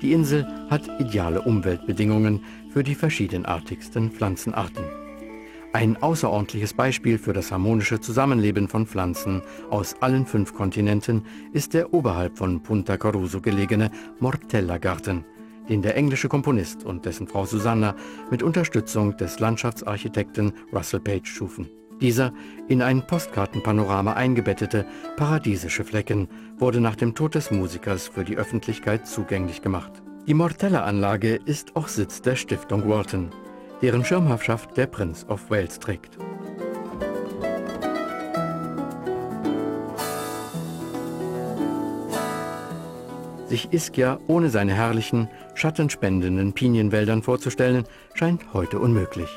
Die Insel hat ideale Umweltbedingungen für die verschiedenartigsten Pflanzenarten. Ein außerordentliches Beispiel für das harmonische Zusammenleben von Pflanzen aus allen 5 Kontinenten ist der oberhalb von Punta Caruso gelegene Mortella-Garten, den der englische Komponist und dessen Frau Susanna mit Unterstützung des Landschaftsarchitekten Russell Page schufen. Dieser in ein Postkartenpanorama eingebettete, paradiesische Flecken wurde nach dem Tod des Musikers für die Öffentlichkeit zugänglich gemacht. Die Mortella-Anlage ist auch Sitz der Stiftung Walton, deren Schirmherrschaft der Prince of Wales trägt. Sich Ischia ohne seine herrlichen, schattenspendenden Pinienwäldern vorzustellen, scheint heute unmöglich.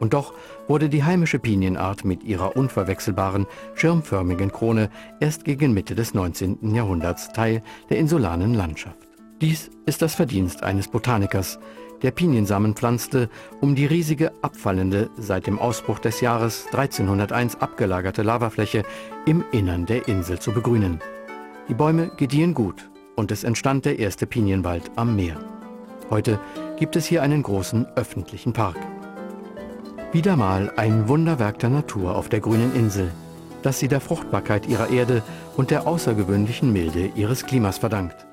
Und doch wurde die heimische Pinienart mit ihrer unverwechselbaren, schirmförmigen Krone erst gegen Mitte des 19. Jahrhunderts Teil der insulanen Landschaft. Dies ist das Verdienst eines Botanikers, der Piniensamen pflanzte, um die riesige, abfallende, seit dem Ausbruch des Jahres 1301 abgelagerte Lavafläche im Innern der Insel zu begrünen. Die Bäume gediehen gut und es entstand der erste Pinienwald am Meer. Heute gibt es hier einen großen öffentlichen Park. Wieder mal ein Wunderwerk der Natur auf der grünen Insel, das sie der Fruchtbarkeit ihrer Erde und der außergewöhnlichen Milde ihres Klimas verdankt.